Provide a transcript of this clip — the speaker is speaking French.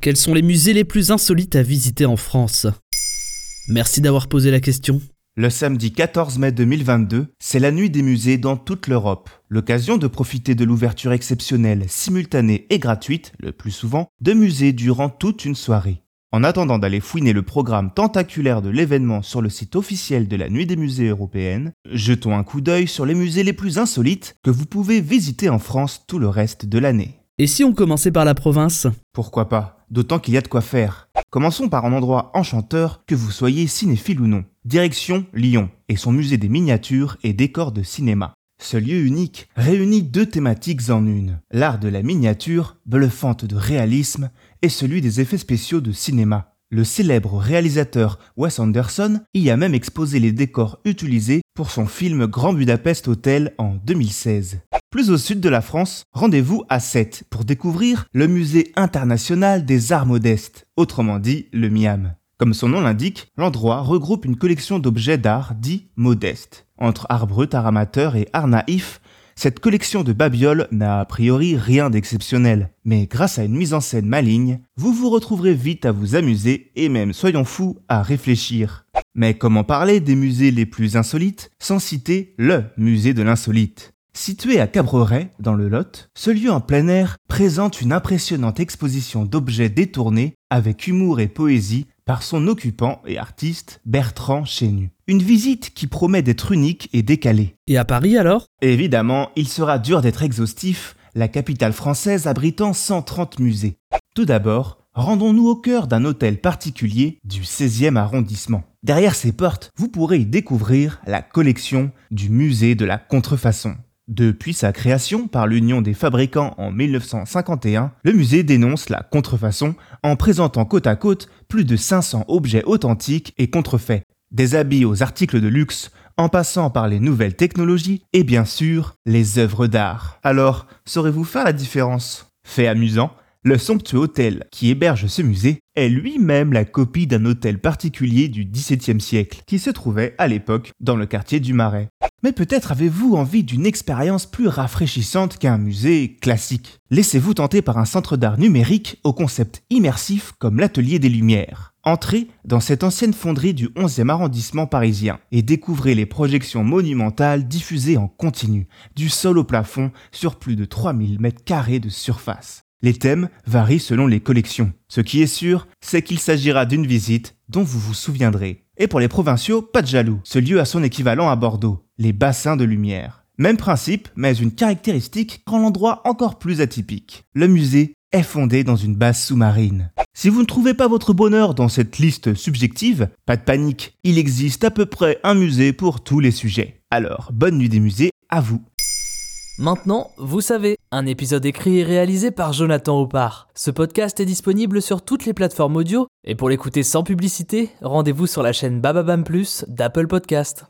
Quels sont les musées les plus insolites à visiter en France ? Merci d'avoir posé la question. Le samedi 14 mai 2022, c'est la nuit des musées dans toute l'Europe. L'occasion de profiter de l'ouverture exceptionnelle, simultanée et gratuite, le plus souvent, de musées durant toute une soirée. En attendant d'aller fouiner le programme tentaculaire de l'événement sur le site officiel de la nuit des musées européenne, jetons un coup d'œil sur les musées les plus insolites que vous pouvez visiter en France tout le reste de l'année. Et si on commençait par la province ? Pourquoi pas ? D'autant qu'il y a de quoi faire. Commençons par un endroit enchanteur, que vous soyez cinéphile ou non. Direction Lyon et son musée des miniatures et décors de cinéma. Ce lieu unique réunit deux thématiques en une. L'art de la miniature, bluffante de réalisme, et celui des effets spéciaux de cinéma. Le célèbre réalisateur Wes Anderson y a même exposé les décors utilisés pour son film Grand Budapest Hotel en 2016. Plus au sud de la France, rendez-vous à Sète pour découvrir le musée international des arts modestes, autrement dit le MIAM. Comme son nom l'indique, l'endroit regroupe une collection d'objets d'art dits modestes. Entre art brut, art amateur et art naïf, cette collection de babioles n'a a priori rien d'exceptionnel. Mais grâce à une mise en scène maligne, vous vous retrouverez vite à vous amuser et même, soyons fous, à réfléchir. Mais comment parler des musées les plus insolites sans citer le musée de l'insolite ? Situé à Cabreret, dans le Lot, ce lieu en plein air présente une impressionnante exposition d'objets détournés avec humour et poésie par son occupant et artiste Bertrand Chénu. Une visite qui promet d'être unique et décalée. Et à Paris alors ? Évidemment, il sera dur d'être exhaustif, la capitale française abritant 130 musées. Tout d'abord, rendons-nous au cœur d'un hôtel particulier du 16e arrondissement. Derrière ses portes, vous pourrez y découvrir la collection du musée de la contrefaçon. Depuis sa création par l'Union des fabricants en 1951, le musée dénonce la contrefaçon en présentant côte à côte plus de 500 objets authentiques et contrefaits. Des habits aux articles de luxe, en passant par les nouvelles technologies et bien sûr, les œuvres d'art. Alors, saurez-vous faire la différence ? Fait amusant, le somptueux hôtel qui héberge ce musée est lui-même la copie d'un hôtel particulier du XVIIe siècle qui se trouvait à l'époque dans le quartier du Marais. Mais peut-être avez-vous envie d'une expérience plus rafraîchissante qu'un musée classique. Laissez-vous tenter par un centre d'art numérique au concept immersif comme l'Atelier des Lumières. Entrez dans cette ancienne fonderie du 11e arrondissement parisien et découvrez les projections monumentales diffusées en continu, du sol au plafond sur plus de 3000 m² de surface. Les thèmes varient selon les collections. Ce qui est sûr, c'est qu'il s'agira d'une visite dont vous vous souviendrez. Et pour les provinciaux, pas de jaloux. Ce lieu a son équivalent à Bordeaux, les bassins de lumière. Même principe, mais une caractéristique rend l'endroit encore plus atypique. Le musée est fondé dans une base sous-marine. Si vous ne trouvez pas votre bonheur dans cette liste subjective, pas de panique, il existe à peu près un musée pour tous les sujets. Alors, bonne nuit des musées à vous. Maintenant, vous savez, un épisode écrit et réalisé par Jonathan Aupar. Ce podcast est disponible sur toutes les plateformes audio et pour l'écouter sans publicité, rendez-vous sur la chaîne Bababam Plus d'Apple Podcast.